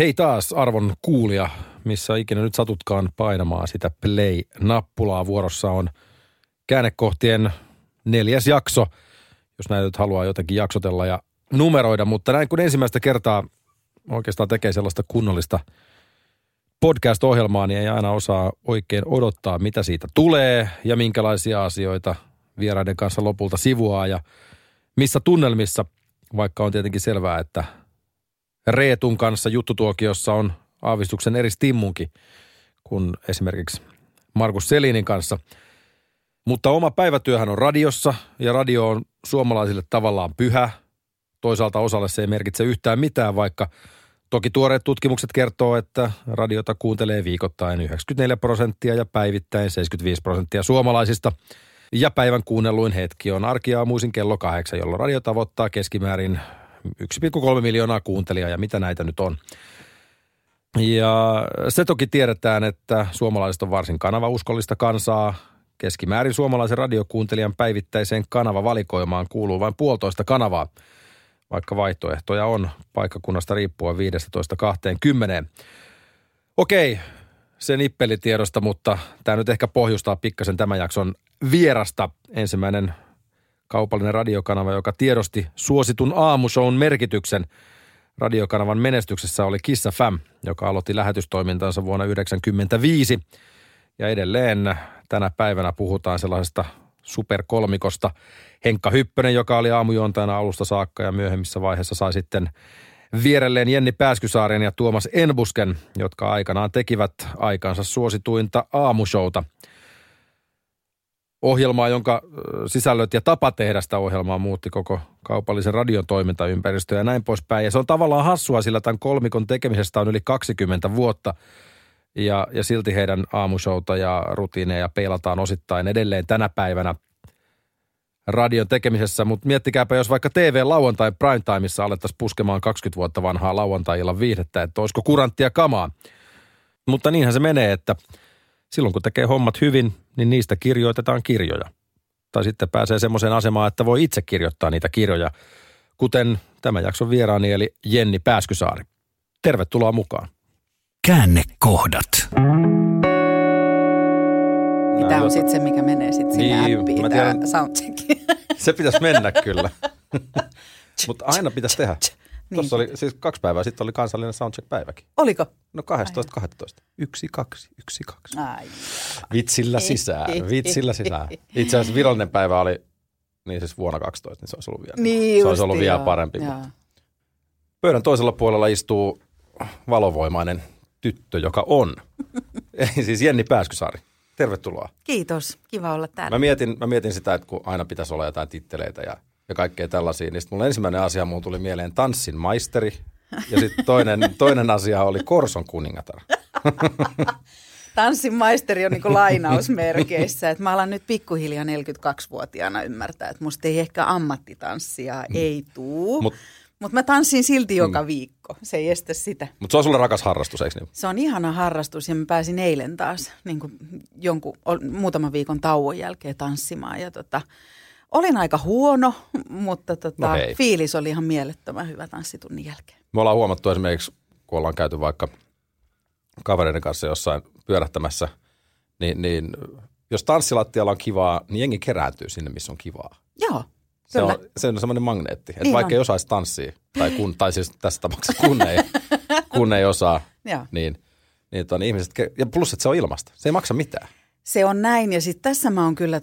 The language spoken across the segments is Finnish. Hei taas arvon kuulija, missä ikinä nyt satutkaan painamaan sitä play-nappulaa. Vuorossa on käännekohtien 4. jakso, jos näitä nyt haluaa jotenkin jaksotella ja numeroida. Mutta näin kun ensimmäistä kertaa oikeastaan tekee sellaista kunnollista podcast-ohjelmaa, niin ei aina osaa oikein odottaa, mitä siitä tulee ja minkälaisia asioita vieraiden kanssa lopulta sivuaa ja missä tunnelmissa, vaikka on tietenkin selvää, että Reetun kanssa juttutuokiossa on aavistuksen eri stimmunkin kuin esimerkiksi Markus Selinin kanssa. Mutta oma päivätyöhän on radiossa ja radio on suomalaisille tavallaan pyhä. Toisaalta osalle se ei merkitse yhtään mitään, vaikka toki tuoreet tutkimukset kertoo, että radiota kuuntelee viikoittain 94% ja päivittäin 75% suomalaisista. Ja päivän kuunnelluin hetki on arkiaamuisin kello 8, jolloin radio tavoittaa keskimäärin 1,3 miljoonaa kuuntelijaa ja mitä näitä nyt on. Ja se toki tiedetään, että suomalaiset on varsin kanavauskollista kansaa. Keskimäärin suomalaisen radiokuuntelijan päivittäiseen kanavavalikoimaan kuuluu vain 1,5 kanavaa, vaikka vaihtoehtoja on paikkakunnasta riippuen 15–20. Okei, se nippelitiedosta, mutta tämä nyt ehkä pohjustaa pikkasen tämän jakson vierasta. Ensimmäinen kaupallinen radiokanava, joka tiedosti suositun aamushown merkityksen radiokanavan menestyksessä, oli Kiss FM, joka aloitti lähetystoimintansa vuonna 1995. Ja edelleen tänä päivänä puhutaan sellaisesta superkolmikosta. Henkka Hyppönen, joka oli aamujuontajana alusta saakka ja myöhemmissä vaiheessa sai sitten vierelleen Jenni Pääskysaaren ja Tuomas Enbusken, jotka aikanaan tekivät aikansa suosituinta aamushowta. Ohjelmaa, jonka sisällöt ja tapa tehdä sitä ohjelmaa muutti koko kaupallisen radion toimintaympäristöä ja näin poispäin. Ja se on tavallaan hassua, sillä tämän kolmikon tekemisestä on yli 20 vuotta ja silti heidän aamushowta ja rutiineja peilataan osittain edelleen tänä päivänä radion tekemisessä. Mutta miettikääpä, jos vaikka TV-lauantain primetimeissa alettaisiin puskemaan 20 vuotta vanhaa lauantai-illan viihdettä, että olisiko kuranttia kamaa. Mutta niinhän se menee, että silloin kun tekee hommat hyvin, niin niistä kirjoitetaan kirjoja. Tai sitten pääsee semmoiseen asemaan, että voi itse kirjoittaa niitä kirjoja, kuten tämän jakson vieraani eli Jenni Pääskysaari. Tervetuloa mukaan. Käännekohdat. Tämä on sitten se, mikä menee sitten sinne appiin, tämä soundchecki. Se pitäisi mennä kyllä. Mutta aina pitäisi tehdä. Tuossa oli siis 2 päivää sitten oli kansallinen soundcheck-päiväkin. Oliko? No 12. 1-2. Ai. Vitsillä sisään. Itse asiassa virallinen päivä oli, niin siis vuonna 12, niin se olisi ollut vielä, niin se olisi ollut vielä parempi. Mutta pöydän toisella puolella istuu valovoimainen tyttö, joka on. Siis Jenni Pääskysaari. Tervetuloa. Kiitos. Kiva olla täällä. Mä mietin sitä, että kun aina pitäisi olla jotain titteleitä ja kaikkea tällaisia, niin sitten mulla ensimmäinen asia, mulla tuli mieleen tanssin maisteri, ja sitten toinen asia oli Korson kuningatar. Tanssin maisteri on niin kuin lainausmerkeissä, että mä alan nyt pikkuhiljaa 42-vuotiaana ymmärtää, että musta ei ehkä ammattitanssia ei tuu, mutta mä tanssin silti joka viikko, se ei estä sitä. Mutta se on sulle rakas harrastus, eikö niin? Se on ihana harrastus ja mä pääsin eilen taas niin kuin muutaman viikon tauon jälkeen tanssimaan ja olin aika huono, mutta fiilis oli ihan mielettömän hyvä tanssitunnin jälkeen. Me ollaan huomattu esimerkiksi, kun ollaan käyty vaikka kavereiden kanssa jossain pyörähtämässä, niin jos tanssilattialla on kivaa, niin jengi kerääntyy sinne, missä on kivaa. Joo, kyllä. Se on semmoinen magneetti, että niin vaikka on. Ei osaisi tanssia, tai siis tässä tapauksessa kun ei osaa, niin ihmiset, ja plus, että se on ilmasta, se ei maksa mitään. Se on näin, ja sitten tässä mä oon kyllä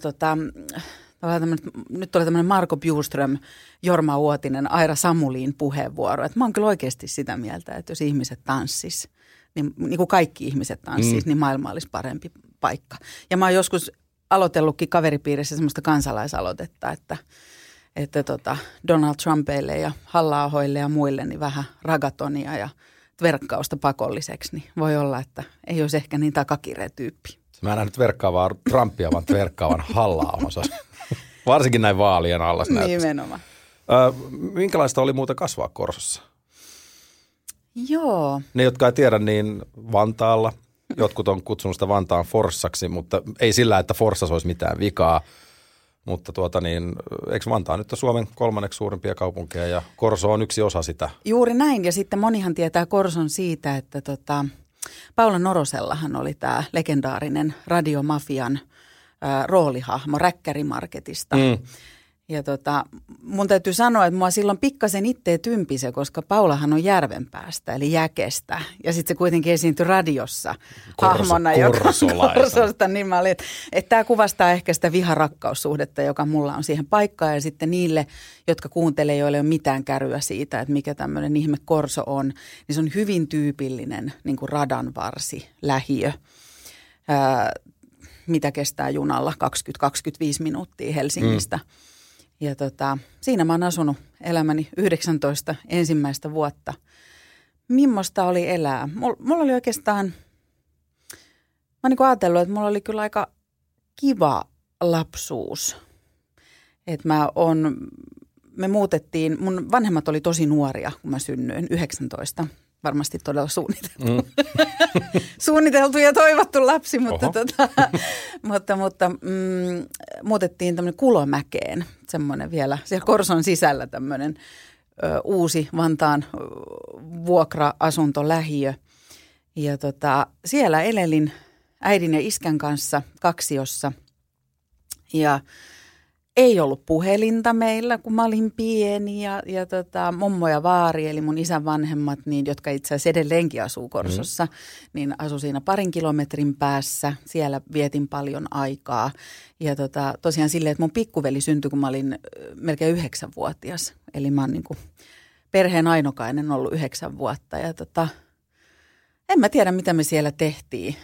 nyt oli tämmöinen Marko Bjuström, Jorma Uotinen, Aira Samulin puheenvuoro. Että mä oon kyllä oikeasti sitä mieltä, että jos ihmiset tanssis, niin kuin kaikki ihmiset tanssis, niin maailma olisi parempi paikka. Ja mä oon joskus aloitellutkin kaveripiirissä semmoista kansalaisaloitetta, että Donald Trumpeille ja Halla-ahoille ja muille niin vähän ragatonia ja verkkausta pakolliseksi. Niin voi olla, että ei olisi ehkä niin takakireä tyyppi. Mä en nähnyt verkkaavaa Trumpia, vaan verkkaavan Halla-ahonsa. Varsinkin näin vaalien alla. Nimenomaan. Minkälaista oli muuta kasvaa Korsossa? Joo. Ne, jotka ei tiedä, niin Vantaalla. Jotkut on kutsunut sitä Vantaan forssaksi, mutta ei sillä, että forssassa olisi mitään vikaa. Mutta eikö Vantaa nyt ole Suomen kolmanneksi suurimpia kaupunkeja ja Korso on yksi osa sitä? Juuri näin, ja sitten monihan tietää Korson siitä, että Paula Norosellahan oli tämä legendaarinen radiomafian roolihahmo Räkkärimarketista. Mm. Ja mun täytyy sanoa, että mua silloin pikkasen itteet ympi se, koska Paulahan on Järvenpäästä, eli Jäkestä. Ja sitten se kuitenkin esiintyi radiossa hahmona, joka on Korsosta. Niin mä olin, että tämä kuvastaa ehkä sitä viharakkaussuhdetta, joka mulla on siihen paikkaan. Ja sitten niille, jotka kuuntelee, joille ei ole mitään käryä siitä, että mikä tämmöinen ihme Korso on, niin se on hyvin tyypillinen niin kuin radanvarsi lähiö. Mitä kestää junalla 20-25 minuuttia Helsingistä. Mm. Ja siinä mä oon asunut elämäni 19 ensimmäistä vuotta. Mimmosta oli elää? Mulla oli oikeastaan, mä oon niin kuin ajatellut, että mulla oli kyllä aika kiva lapsuus. Että me muutettiin, mun vanhemmat oli tosi nuoria, kun mä synnyin, 19. Varmasti todella suunniteltu. Mm. Suunniteltu ja toivottu lapsi, mutta, muutettiin tämmöinen Kulomäkeen, semmoinen vielä siellä Korson sisällä tämmöinen uusi Vantaan vuokra-asuntolähiö. Ja siellä elelin äidin ja iskän kanssa kaksiossa ja ei ollut puhelinta meillä, kun mä olin pieni ja mommo ja vaari, eli mun isän vanhemmat, niin, jotka itse asiassa edelleenkin asuu Korsossa, niin asui siinä 2 kilometrin päässä. Siellä vietin paljon aikaa ja tosiaan silleen, että mun pikkuveli syntyi, kun mä olin melkein 9-vuotias. Eli mä oon niin kuin perheen ainokainen ollut 9 vuotta ja en mä tiedä, mitä me siellä tehtiin.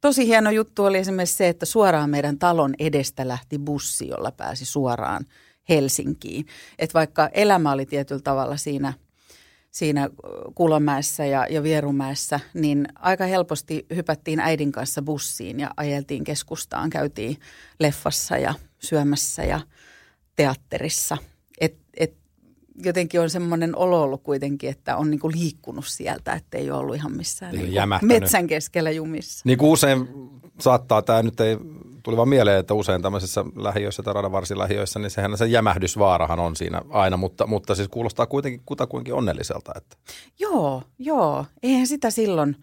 Tosi hieno juttu oli esimerkiksi se, että suoraan meidän talon edestä lähti bussi, jolla pääsi suoraan Helsinkiin. Että vaikka elämä oli tietyllä tavalla siinä Kulomäessä ja Vierumäessä, niin aika helposti hypättiin äidin kanssa bussiin ja ajeltiin keskustaan. Käytiin leffassa ja syömässä ja teatterissa. Jotenkin on semmoinen olo ollut kuitenkin, että on niinku liikkunut sieltä, ettei ole ollut ihan missään niinku metsän keskellä jumissa. Niin kuin usein saattaa, tämä nyt ei tuli vaan mieleen, että usein tämmöisissä lähiöissä tai radanvarsilähiöissä, niin sehän se jämähdysvaarahan on siinä aina, mutta siis kuulostaa kuitenkin kutakuinkin onnelliselta. Että. Joo. Eihän sitä silloin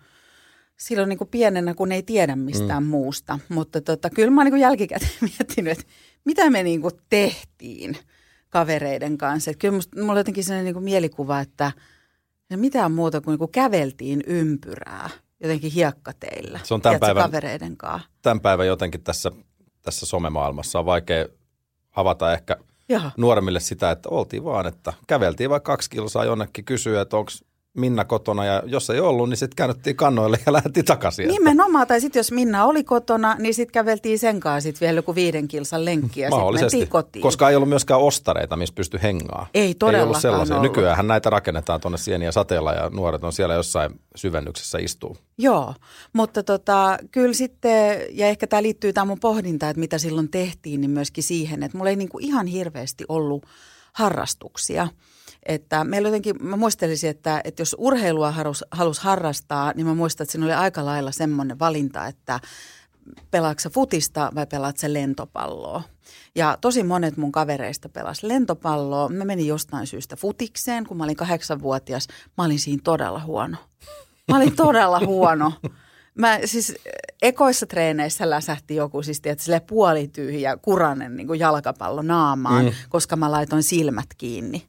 niinku pienenä, kun ei tiedä mistään muusta, mutta kyllä mä oon niinku jälkikäteen miettinyt, että mitä me niinku tehtiin kavereiden kanssa. Että kyllä mulla on jotenkin sellainen niinku mielikuva, että mitään muuta kuin niinku käveltiin ympyrää jotenkin hiekkateillä. Se on tämän päivän jotenkin tässä somemaailmassa on vaikea avata ehkä nuoremmille sitä, että oltiin vaan, että käveltiin vaikka 2 kilsaa jonnekin kysyä, että onko Minna kotona ja jos ei ollut, niin sitten käännyttiin kannoille ja lähdettiin takaisin. Nimenomaan, tai sitten jos Minna oli kotona, niin sitten käveltiin sen kanssa sitten vielä joku 5 kilsan lenkki ja sitten mentiin kotiin. Koska ei ollut myöskään ostareita, missä pystyi hengaa. Ei todellakaan ollut. Nykyäänhän näitä rakennetaan tuonne sieniä sateella ja nuoret on siellä jossain syvennyksessä istuu. Joo, mutta kyllä sitten, ja ehkä tämä liittyy tämä mun pohdintaan, että mitä silloin tehtiin, niin myöskin siihen, että mulla ei niinku ihan hirveästi ollut harrastuksia. Että meillä jotenkin, mä muistelisin, että jos urheilua halusi harrastaa, niin mä muistan, että siinä oli aika lailla semmoinen valinta, että pelaatko sä futista vai pelaat sä lentopalloa. Ja tosi monet mun kavereista pelasi lentopalloa. Mä menin jostain syystä futikseen, kun mä olin 8-vuotias. Mä olin siinä todella huono. Mä siis ekoissa treeneissä läsähti joku siis sille puolityhjä kuranen niin kuin jalkapallo naamaan, koska mä laitoin silmät kiinni.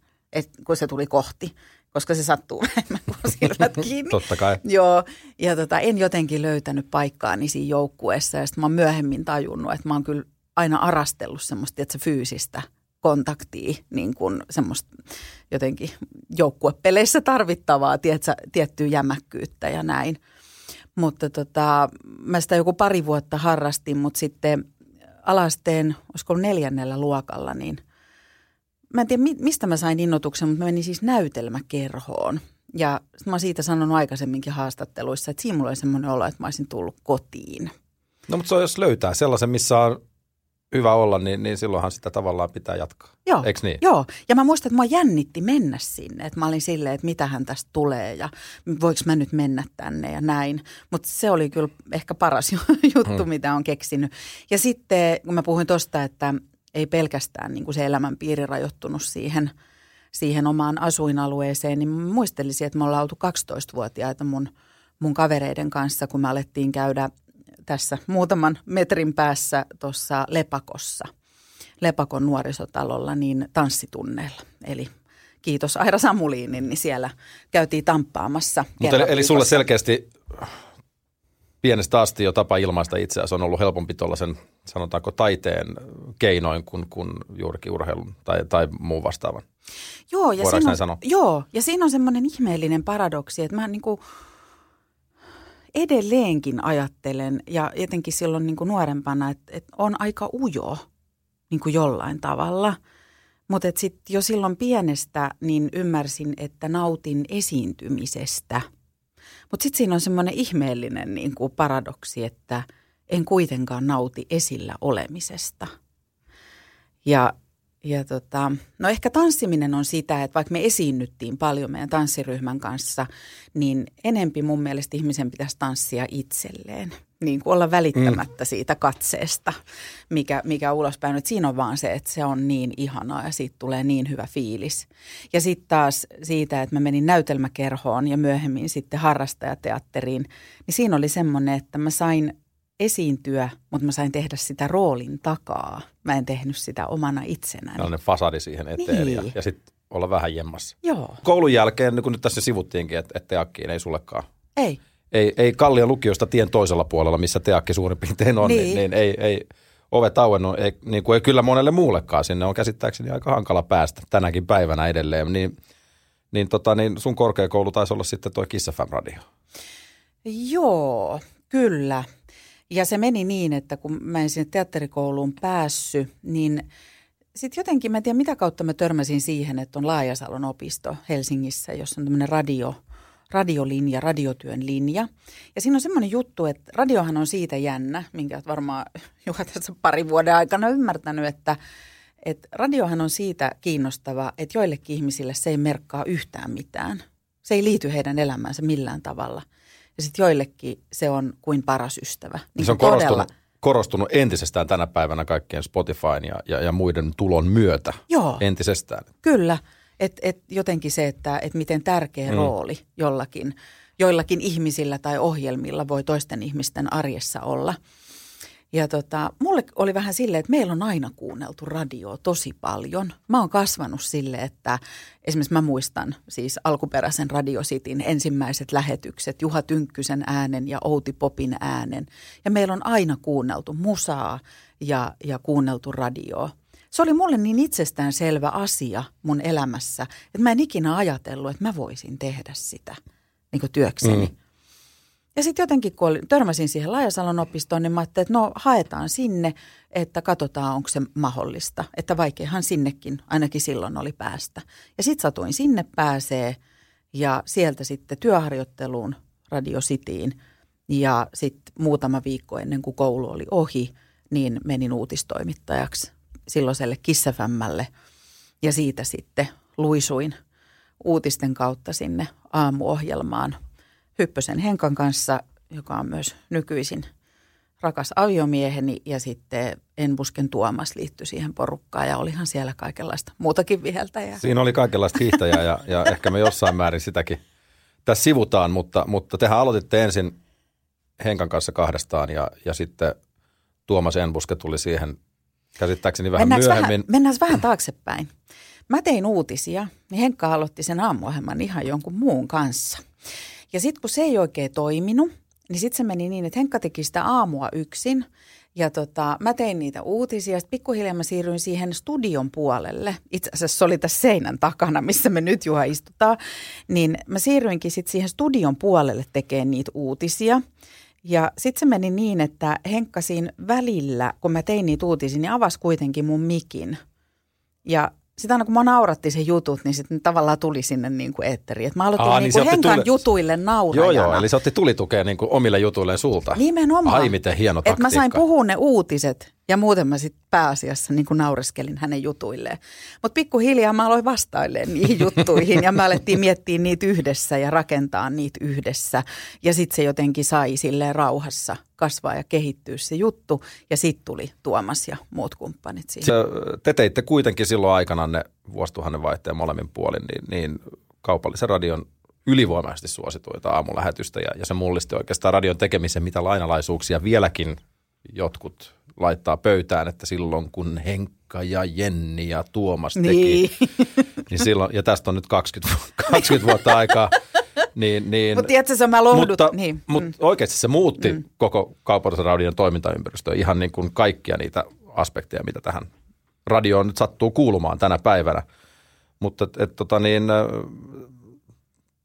Kun se tuli kohti, koska se sattuu vähemmän kuin silmät kiinni. Totta kai. Joo, ja en jotenkin löytänyt paikkaani siinä joukkueessa ja sitten mä oon myöhemmin tajunnut, että mä oon kyllä aina arastellut semmoista, että se fyysistä kontaktia, niin kuin semmoista jotenkin joukkuepeleissä tarvittavaa, tiettyä jämäkkyyttä ja näin. Mutta mä sitä joku 2 vuotta harrastin, mutta sitten ala-asteen, olisiko 4. luokalla, niin mä en tiedä, mistä mä sain innotuksen, mutta mä menin siis näytelmäkerhoon. Ja mä oon siitä sanonut aikaisemminkin haastatteluissa, että siinä mulla oli semmoinen olo, että mä olisin tullut kotiin. No mutta se on, jos löytää sellaisen, missä on hyvä olla, niin silloinhan sitä tavallaan pitää jatkaa. Joo. Eiks niin? Joo. Ja mä muistan, että mua jännitti mennä sinne. Että mä olin silleen, että mitähän tästä tulee ja voiko mä nyt mennä tänne ja näin. Mutta se oli kyllä ehkä paras juttu, mitä on keksinyt. Ja sitten, kun mä puhuin tosta, että ei pelkästään niin kuin se elämänpiiri rajoittunut siihen omaan asuinalueeseen, niin muistelisin, että me ollaan oltu 12-vuotiaita mun kavereiden kanssa, kun me alettiin käydä tässä muutaman metrin päässä tuossa Lepakossa, Lepakon nuorisotalolla, niin tanssitunneilla. Eli kiitos Aira Samulinin, niin siellä käytiin tamppaamassa. Mutta eli sulle selkeästi pienestä asti jo tapa ilmaista itseäsi on ollut helpompi tuollaisen, sanotaanko, taiteen keinoin kuin juurikin urheilun tai muun vastaavan. Joo, ja voidaanko näin sanoa? Joo, ja siinä on semmoinen ihmeellinen paradoksi, että mä niinku edelleenkin ajattelen, ja etenkin silloin niinku nuorempana, että on aika ujo niinku jollain tavalla. Mutta sitten jo silloin pienestä niin ymmärsin, että nautin esiintymisestä. Mutta sitten siinä on semmoinen ihmeellinen niinku paradoksi, että en kuitenkaan nauti esillä olemisesta. No ehkä tanssiminen on sitä, että vaikka me esiinnyttiin paljon meidän tanssiryhmän kanssa, niin enempi mun mielestä ihmisen pitäisi tanssia itselleen. Niin kuin olla välittämättä siitä katseesta, mikä ulospäin. Et siinä on vaan se, että se on niin ihanaa ja siitä tulee niin hyvä fiilis. Ja sitten taas siitä, että mä menin näytelmäkerhoon ja myöhemmin sitten harrastajateatteriin, niin siinä oli semmoinen, että mä sain esiintyä, mutta mä sain tehdä sitä roolin takaa. Mä en tehnyt sitä omana itsenäni. Tällainen fasadi siihen eteen niin. ja sitten olla vähän jemmassa. Joo. Koulun jälkeen, niin kun nyt tässä sivuttiinkin, että teakkiin ei sullekaan. Ei Kallion lukiosta tien toisella puolella, missä teakki suurin piirtein on, niin ei ovet auennut, niin kuin ei kyllä monelle muullekaan. Sinne on käsittääkseni aika hankala päästä tänäkin päivänä edelleen. Niin sun korkeakoulu taisi olla sitten toi Kiss FM-radio. Joo, kyllä. Ja se meni niin, että kun mä en sinne teatterikouluun päässyt, niin sitten jotenkin, mä en tiedä mitä kautta mä törmäsin siihen, että on Laajasalon opisto Helsingissä, jossa on tämmöinen radiolinja, radiotyön linja. Ja siinä on semmoinen juttu, että radiohan on siitä jännä, minkä olet varmaan Juha tässä pari vuoden aikana ymmärtänyt, että radiohan on siitä kiinnostava, että joillekin ihmisille se ei merkkaa yhtään mitään. Se ei liity heidän elämäänsä millään tavalla. Ja sitten joillekin se on kuin paras ystävä. Niin se on korostunut entisestään tänä päivänä kaikkien Spotifyn ja muiden tulon myötä. Joo. Entisestään. Kyllä. Et jotenkin se, että miten tärkeä rooli joillakin ihmisillä tai ohjelmilla voi toisten ihmisten arjessa olla. Ja mulle oli vähän silleen, että meillä on aina kuunneltu radioa tosi paljon. Mä oon kasvanut silleen, että esimerkiksi mä muistan siis alkuperäisen Radio Cityn ensimmäiset lähetykset, Juha Tynkkysen äänen ja Outi Popin äänen. Ja meillä on aina kuunneltu musaa ja kuunneltu radioa. Se oli mulle niin itsestäänselvä asia mun elämässä, että mä en ikinä ajatellut, että mä voisin tehdä sitä niin kuin työkseni. Ja sitten jotenkin, kun törmäsin siihen Laajasalon opistoon, niin mä ajattelin, että no haetaan sinne, että katsotaan, onko se mahdollista. Että vaikeahan sinnekin, ainakin silloin oli päästä. Ja sitten satuin sinne pääsee ja sieltä sitten työharjoitteluun Radio Cityin. Ja sitten muutama viikko ennen kuin koulu oli ohi, niin menin uutistoimittajaksi silloiselle Kiss FM:lle ja siitä sitten luisuin uutisten kautta sinne aamuohjelmaan Hyppösen Henkan kanssa, joka on myös nykyisin rakas aviomieheni, ja sitten Enbusken Tuomas liittyi siihen porukkaan, ja olihan siellä kaikenlaista muutakin viheltäjää. Siinä oli kaikenlaista hiihtäjää, ja ehkä me jossain määrin sitäkin tässä sivutaan, mutta tehän aloititte ensin Henkan kanssa kahdestaan, ja sitten Tuomas Enbuske tuli siihen käsittääkseni vähän myöhemmin. Mennään vähän taaksepäin. Mä tein uutisia, niin Henkka aloitti sen aamuohjelman ihan jonkun muun kanssa. Ja sitten kun se ei oikein toiminut, niin sitten se meni niin, että Henkka teki sitä aamua yksin. Ja mä tein niitä uutisia. Sitten pikkuhiljaa mä siirryin siihen studion puolelle. Itse asiassa se oli tässä seinän takana, missä me nyt Juha istutaan. Niin mä siirryinkin sitten siihen studion puolelle tekemään niitä uutisia. Ja sitten se meni niin, että Henkka siinä välillä, kun mä tein niitä uutisia, niin avasi kuitenkin mun mikin. Ja sitten aina kun mä nauratti sen jutut, niin sitten tavallaan tuli sinne niin kuin eetteriin. Että mä aloitin niin Henkan jutuille naurajana. Joo, eli se otti tulitukea niin kuin omille jutuilleen sulta. Nimenomaan. Ai, miten hieno taktiikka. Että mä sain puhua ne uutiset Ja muuten mä sitten pääasiassa niin kuin naureskelin hänen jutuilleen. Mutta pikkuhiljaa mä aloin vastailemaan niihin juttuihin ja mä alettiin miettiä niitä yhdessä ja rakentaa niitä yhdessä. Ja sitten se jotenkin sai silleen rauhassa kasvaa ja kehittyä se juttu. Ja sitten tuli Tuomas ja muut kumppanit siihen. Te teitte kuitenkin silloin aikanaan ne vuosituhannen vaihteen molemmin puolin niin kaupallisen radion ylivoimaisesti suosituita aamulähetystä. Ja se mullisti oikeastaan radion tekemisen, mitä lainalaisuuksia vieläkin jotkut laittaa pöytään, että silloin kun Henkka ja Jenni ja Tuomas teki, niin silloin, ja tästä on nyt 20 vuotta aikaa, niin mutta tiedätkö sä, mä lohdut. Mutta oikeasti se muutti koko kaupallisen radion toimintaympäristöä, ihan niin kuin kaikkia niitä aspekteja, mitä tähän radioon nyt sattuu kuulumaan tänä päivänä. Mutta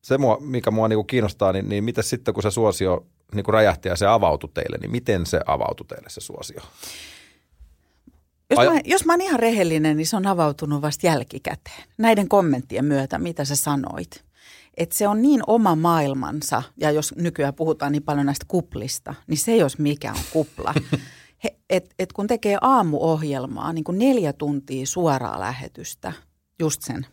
se, mikä mua niin kuin kiinnostaa, niin miten sitten, kun se suosio niin kuin räjähti ja se avautui teille, niin miten se avautui teille se suosio? Jos mä oon ihan rehellinen, niin se on avautunut vasta jälkikäteen. Näiden kommenttien myötä, mitä sä sanoit. Että se on niin oma maailmansa, ja jos nykyään puhutaan niin paljon näistä kuplista, niin se jos mikä on kupla. Et kun tekee aamuohjelmaa, niin kuin 4 tuntia suoraa lähetystä, just sen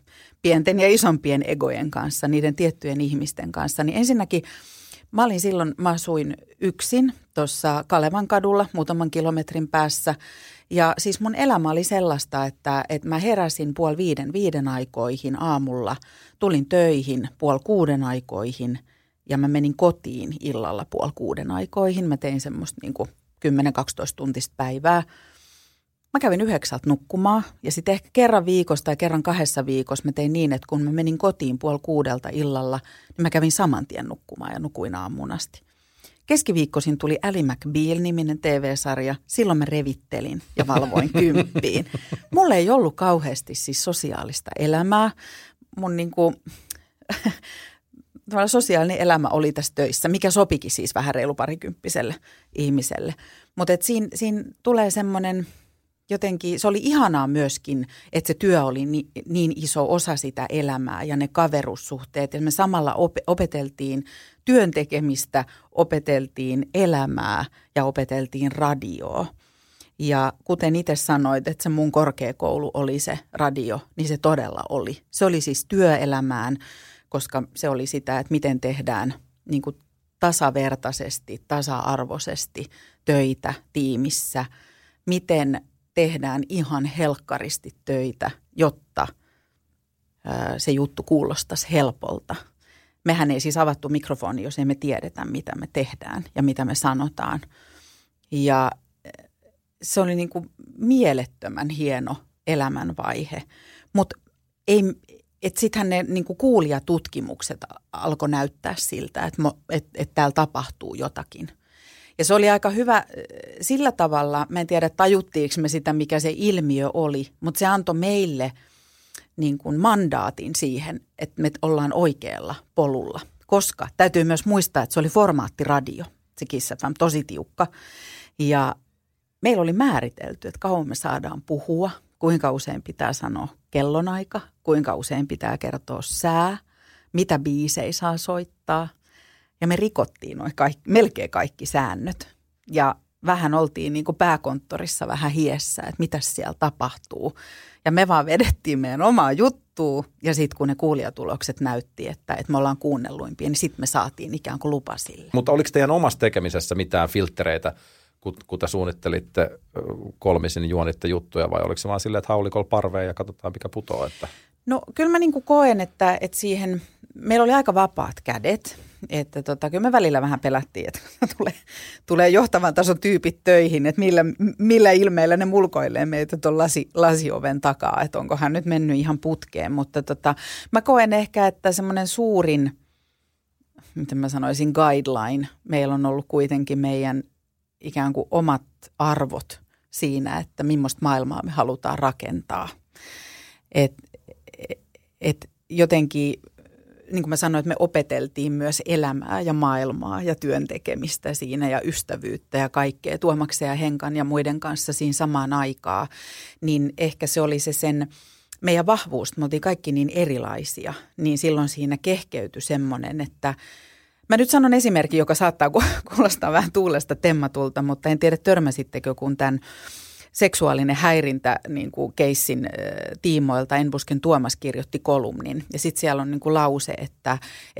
pienten ja isompien egojen kanssa, niiden tiettyjen ihmisten kanssa, niin ensinnäkin mä olin silloin, mä asuin yksin tuossa Kalevan kadulla muutaman kilometrin päässä ja siis mun elämä oli sellaista, että mä heräsin 4:30 aikoihin aamulla, tulin töihin 5:30 aikoihin ja mä menin kotiin illalla 5:30 aikoihin. Mä tein semmoista niin kuin 10-12 tuntista päivää. Mä kävin 9 nukkumaan ja sitten ehkä kerran viikossa tai kerran 2 viikossa mä tein niin, että kun mä menin kotiin 5:30 illalla, niin mä kävin saman tien nukkumaan ja nukuin aamuun asti. Keskiviikkoisin tuli Ally McBeal-niminen TV-sarja. Silloin mä revittelin ja valvoin 10:00. Mulla ei ollut kauheasti siis sosiaalista elämää. Mun sosiaalinen elämä oli tässä töissä, mikä sopikin siis vähän reilu parikymppiselle ihmiselle. Mutta siinä tulee semmoinen... Jotenkin se oli ihanaa myöskin, että se työ oli niin iso osa sitä elämää ja ne kaverussuhteet. Ja me samalla opeteltiin työn tekemistä, opeteltiin elämää ja opeteltiin radioa. Ja kuten itse sanoit, että se mun korkeakoulu oli se radio, niin se todella oli. Se oli siis työelämään, koska se oli sitä, että miten tehdään niin kuin tasavertaisesti, tasa-arvoisesti töitä tiimissä, miten... Tehdään ihan helkkaristi töitä, jotta se juttu kuulostaisi helpolta. Mehän ei siis avattu mikrofoni, jos emme tiedetä, mitä me tehdään ja mitä me sanotaan. Ja se oli niin kuin mielettömän hieno elämänvaihe. Mutta sittenhän ne niin kuin kuulijatutkimukset alkoi näyttää siltä, että täällä tapahtuu jotakin. Ja se oli aika hyvä sillä tavalla, mä en tiedä tajuttiinko me sitä, mikä se ilmiö oli, mutta se antoi meille niin kuin mandaatin siihen, että me ollaan oikealla polulla. Koska täytyy myös muistaa, että se oli formaattiradio, se Kiss FM, tosi tiukka. Ja meillä oli määritelty, että kauan me saadaan puhua, kuinka usein pitää sanoa kellonaika, kuinka usein pitää kertoa sää, mitä biisejä saa soittaa. Ja me rikottiin melkein kaikki säännöt ja vähän oltiin niin kuin pääkonttorissa vähän hiessä, että mitäs siellä tapahtuu. Ja me vaan vedettiin meidän omaa juttua ja sitten kun ne kuulijatulokset näytti, että me ollaan kuunnelluimpia, niin sitten me saatiin ikään kuin lupa sille. Mutta oliko teidän omassa tekemisessä mitään filttereitä, kun te suunnittelitte kolmisin, juonitte juttuja vai oliko se vaan silleen, että haulikolla parveen ja katsotaan mikä putoaa? Että... No kyllä mä niin kuin koen, että siihen meillä oli aika vapaat kädet. Että kyllä me välillä vähän pelättiin, että tulee johtavan tason tyypit töihin, että millä ilmeillä ne mulkoilee meitä tuon lasioven takaa, että onko hän nyt mennyt ihan putkeen. Mutta mä koen ehkä, että semmoinen suurin, miten mä sanoisin, guideline, meillä on ollut kuitenkin meidän ikään kuin omat arvot siinä, että millaista maailmaa me halutaan rakentaa. Et jotenkin... Niin kuin mä sanoin, että me opeteltiin myös elämää ja maailmaa ja työn tekemistä siinä ja ystävyyttä ja kaikkea Tuomaksen ja Henkan ja muiden kanssa siinä samaan aikaan. Niin ehkä se oli se sen meidän vahvuus, me oltiin kaikki niin erilaisia, niin silloin siinä kehkeytyi semmoinen, että mä nyt sanon esimerkki, joka saattaa kuulostaa vähän tuulesta temmatulta, mutta en tiedä törmäsittekö kun tämän seksuaalinen häirintä niin kuin keissin tiimoilta Enbusken Tuomas kirjoitti kolumnin. Ja sitten siellä on niin kuin lause, että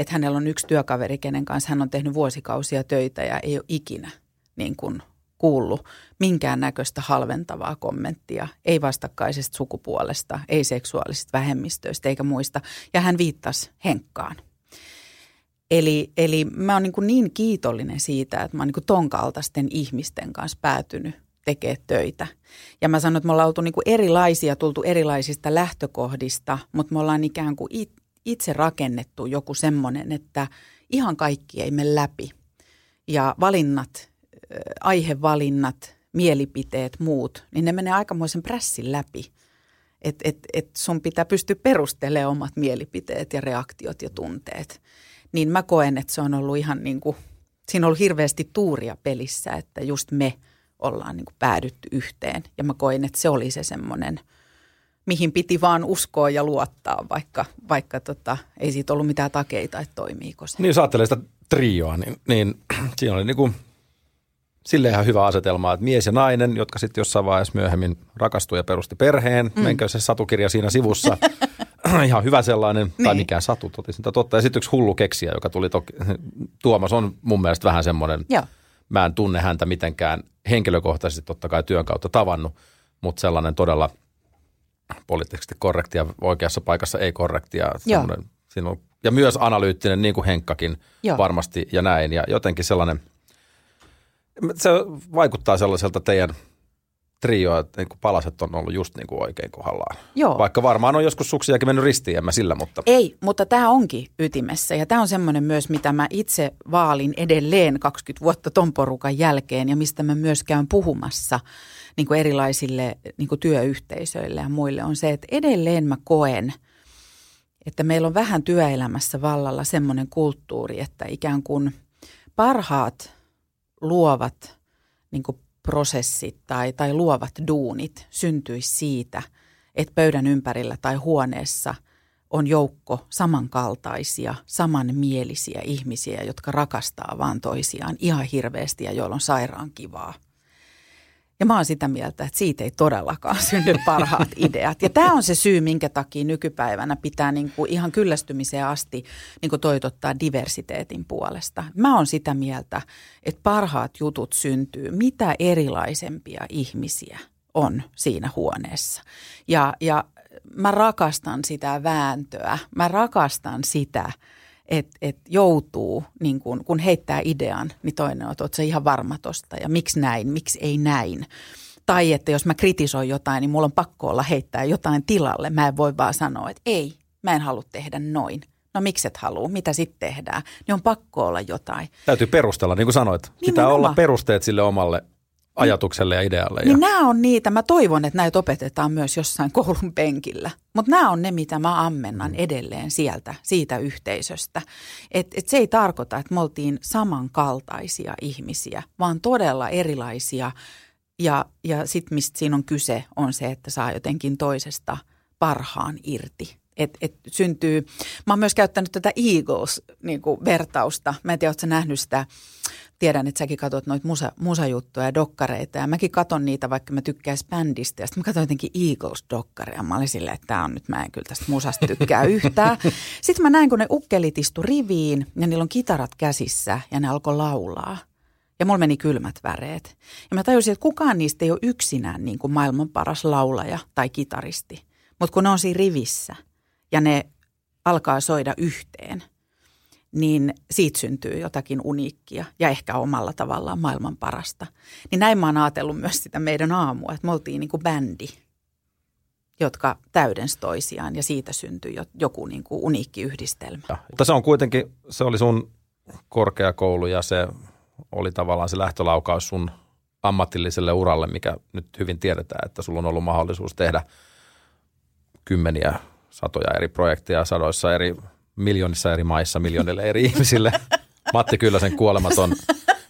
hänellä on yksi työkaveri, kenen kanssa hän on tehnyt vuosikausia töitä ja ei ole ikinä niin kuin kuullut minkäännäköistä halventavaa kommenttia, ei vastakkaisesta sukupuolesta, ei seksuaalisista vähemmistöistä eikä muista. Ja hän viittasi Henkkaan. Eli mä oon niin kiitollinen siitä, että mä oon niin kuin ton kaltaisten ihmisten kanssa päätynyt tekemään töitä. Ja mä sanon, että me ollaan oltu niin kuin erilaisia, tultu erilaisista lähtökohdista, mutta me ollaan ikään kuin itse rakennettu joku semmoinen, että ihan kaikki ei mene läpi. Ja valinnat, aihevalinnat, mielipiteet, muut, niin ne menee aikamoisen prässin läpi. Et sun pitää pystyä perustelemaan omat mielipiteet ja reaktiot ja tunteet. Niin mä koen, että se on ollut ihan niin kuin, siinä on ollut hirveästi tuuria pelissä, että just me ollaan niin kuin päädytty yhteen. Ja mä koen, että se oli se semmoinen, mihin piti vaan uskoa ja luottaa, vaikka ei siitä ollut mitään takeita, että toimiiko se. Niin jos ajattelee sitä trioa, niin siinä oli niin kuin silleen ihan hyvä asetelma, että mies ja nainen, jotka sitten jossain vaiheessa myöhemmin rakastui ja perusti perheen. Menkö se satukirja siinä sivussa? Ihan hyvä sellainen, tai mikään satu, totta. Ja sitten yksi hullu keksijä, joka tuli toki. Tuomas on mun mielestä vähän semmoinen, mä en tunne häntä mitenkään henkilökohtaisesti, totta kai työn kautta tavannut, mutta sellainen todella poliittisesti korrekti ja oikeassa paikassa ei korrekti. Ja myös analyyttinen, niin kuin Henkkakin varmasti ja näin. Ja jotenkin sellainen, se vaikuttaa sellaiselta teidän trio, että palaset on ollut just niin kuin oikein kohdallaan. Joo. Vaikka varmaan on joskus suksiakin mennyt ristiin, en mä sillä, mutta. Ei, mutta tämä onkin ytimessä ja tämä on semmoinen myös, mitä mä itse vaalin edelleen 20 vuotta ton porukan jälkeen ja mistä mä myös käyn puhumassa niin kuin erilaisille niin kuin työyhteisöille ja muille on se, että edelleen mä koen, että meillä on vähän työelämässä vallalla semmoinen kulttuuri, että ikään kuin parhaat luovat niin kuin prosessit tai luovat duunit syntyisi siitä, että pöydän ympärillä tai huoneessa on joukko samankaltaisia, samanmielisiä ihmisiä, jotka rakastaa vaan toisiaan ihan hirveästi ja joilla on sairaan kivaa. Ja mä oon sitä mieltä, että siitä ei todellakaan synny parhaat ideat. Ja tämä on se syy, minkä takia nykypäivänä pitää niin kuin ihan kyllästymiseen asti niin kuin toitottaa diversiteetin puolesta. Mä oon sitä mieltä, että parhaat jutut syntyy, mitä erilaisempia ihmisiä on siinä huoneessa. Ja mä rakastan sitä vääntöä, mä rakastan sitä, että joutuu, niin kun heittää idean, niin toinen on, että ootko sä ihan varma tosta ja miksi näin, miksi ei näin. Tai että jos mä kritisoin jotain, niin mulla on pakko olla heittää jotain tilalle. Mä en voi vaan sanoa, että ei, mä en halua tehdä noin. No miksi et halua, mitä sitten tehdään? Niin on pakko olla jotain. Täytyy perustella, niin kuin sanoit. Pitää olla perusteet sille omalle ajatukselle ja idealle. Niin nämä on niitä, mä toivon, että näitä opetetaan myös jossain koulun penkillä. Mutta nämä on ne, mitä mä ammennan edelleen siitä yhteisöstä. Et se ei tarkoita, että me oltiin samankaltaisia ihmisiä, vaan todella erilaisia. Ja sitten mistä siinä on kyse, on se, että saa jotenkin toisesta parhaan irti. Et syntyy, mä oon myös käyttänyt tätä Eagles-vertausta. Mä en tiedä, ootko sä nähnyt sitä. Tiedän, että säkin katsot noita musajuttuja ja dokkareita ja mäkin katon niitä, vaikka mä tykkäis bändistä. Ja sitten mä katson jotenkin Eagles-dokkaria. Mä olin silleen, että tää on nyt, mä en kyllä tästä musasta tykkää yhtään. Sitten mä näin, kun ne ukkelit istu riviin ja niillä on kitarat käsissä ja ne alkoi laulaa. Ja mulla meni kylmät väreet. Ja mä tajusin, että kukaan niistä ei ole yksinään niin kuin maailman paras laulaja tai kitaristi. Mutta kun ne on siinä rivissä ja ne alkaa soida yhteen, niin siitä syntyy jotakin uniikkia ja ehkä omalla tavallaan maailman parasta. Niin näin mä oon ajatellut myös sitä meidän aamua, että me oltiin niin kuin bändi, jotka täydensi toisiaan ja siitä syntyi joku niin kuin uniikki yhdistelmä. Ja, mutta se on kuitenkin, se oli sun korkeakoulu ja se oli tavallaan se lähtölaukaus sun ammatilliselle uralle, mikä nyt hyvin tiedetään, että sulla on ollut mahdollisuus tehdä kymmeniä, satoja eri projekteja sadoissa eri miljoonissa eri maissa, miljoonille eri ihmisille. Matti Kyllösen kuolematon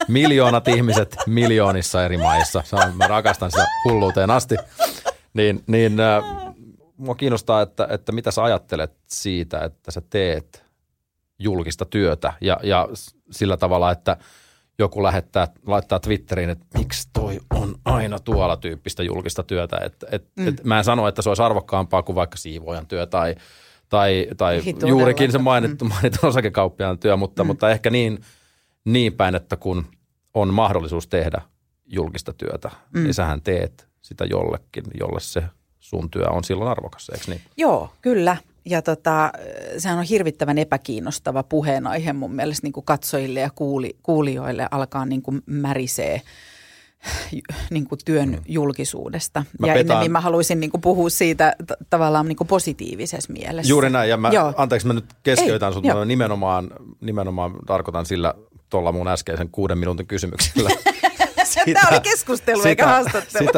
miljoonat ihmiset miljoonissa eri maissa. Mä rakastan sitä hulluuteen asti. Niin mua kiinnostaa, että mitä sä ajattelet siitä, että sä teet julkista työtä ja sillä tavalla, että joku laittaa Twitteriin, että miksi toi on aina tuolla tyyppistä julkista työtä. Et mä en sano, että se olisi arvokkaampaa kuin vaikka siivoojan työ tai juurikin se mainittu osakekauppiaan työ, mutta ehkä niin päin, että kun on mahdollisuus tehdä julkista työtä, niin sähän teet sitä jollekin, jolle se sun työ on silloin arvokas, eikö niin? Joo, kyllä. Ja sehän on hirvittävän epäkiinnostava puheenaihe mun mielestä niin kuin katsojille ja kuulijoille alkaa niin kuin märisee niin kuin työn julkisuudesta. Ennemmin mä haluaisin niin kuin puhua siitä tavallaan niin kuin positiivisessa mielessä. Juuri näin. Ja anteeksi, mä nyt keskeytän sinut. Mä nimenomaan tarkoitan sillä tuolla mun äskeisen 6 minuutin kysymyksellä. Tämä oli keskustelu eikä haastattelu.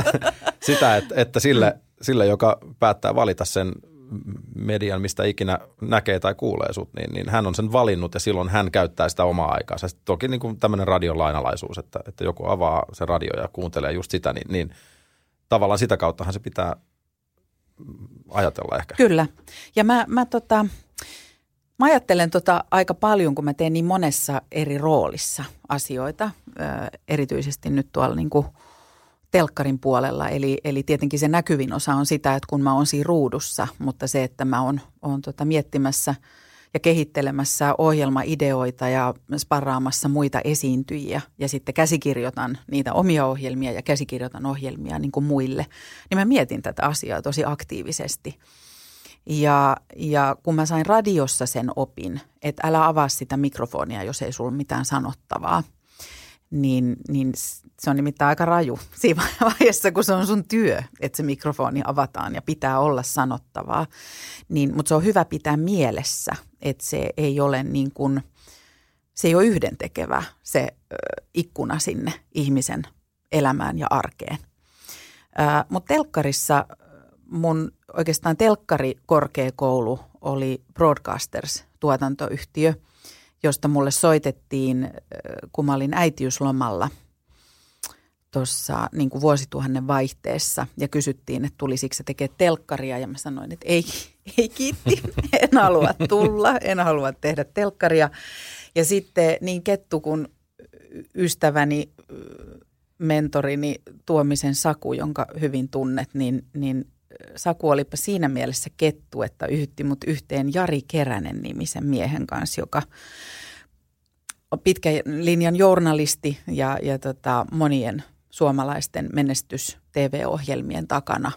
Sitä että sille, joka päättää valita sen median, mistä ikinä näkee tai kuulee sut, niin hän on sen valinnut ja silloin hän käyttää sitä omaa aikaansa. Sitten toki niin kuin tämmöinen radion lainalaisuus, että joku avaa se radio ja kuuntelee just sitä, niin tavallaan sitä kauttahan se pitää ajatella ehkä. Kyllä. Ja mä ajattelen aika paljon, kun mä teen niin monessa eri roolissa asioita, erityisesti nyt tuolla niin kuin telkkarin puolella, eli tietenkin se näkyvin osa on sitä, että kun mä oon siinä ruudussa, mutta se, että mä oon miettimässä ja kehittelemässä ohjelmaideoita ja sparraamassa muita esiintyjiä ja sitten käsikirjoitan niitä omia ohjelmia ja käsikirjoitan ohjelmia niin kuin muille, niin mä mietin tätä asiaa tosi aktiivisesti. Ja kun mä sain radiossa sen opin, että älä avaa sitä mikrofonia, jos ei sulla mitään sanottavaa, niin se on nimittäin aika raju siinä vaiheessa, kun se on sun työ, että se mikrofoni avataan ja pitää olla sanottavaa. Mutta se on hyvä pitää mielessä, että se ei ole niin kuin, se ei ole yhdentekevä se ikkuna sinne ihmisen elämään ja arkeen. Mutta telkkarissa mun oikeastaan telkkarikorkeakoulu oli Broadcasters -tuotantoyhtiö, josta mulle soitettiin, kun mä olin äitiyslomalla tuossa niin kuin vuosituhannen vaihteessa ja kysyttiin, että tulisiko se tekee telkkaria ja mä sanoin, että ei kiitti, en halua tulla, en halua tehdä telkkaria. Ja sitten niin kettu kun ystäväni, mentorini Tuomisen Saku, jonka hyvin tunnet, niin Saku olipa siinä mielessä kettu, että yhdytti mut yhteen Jari Keränen -nimisen miehen kanssa, joka on pitkän linjan journalisti ja monien suomalaisten menestys TV-ohjelmien takana.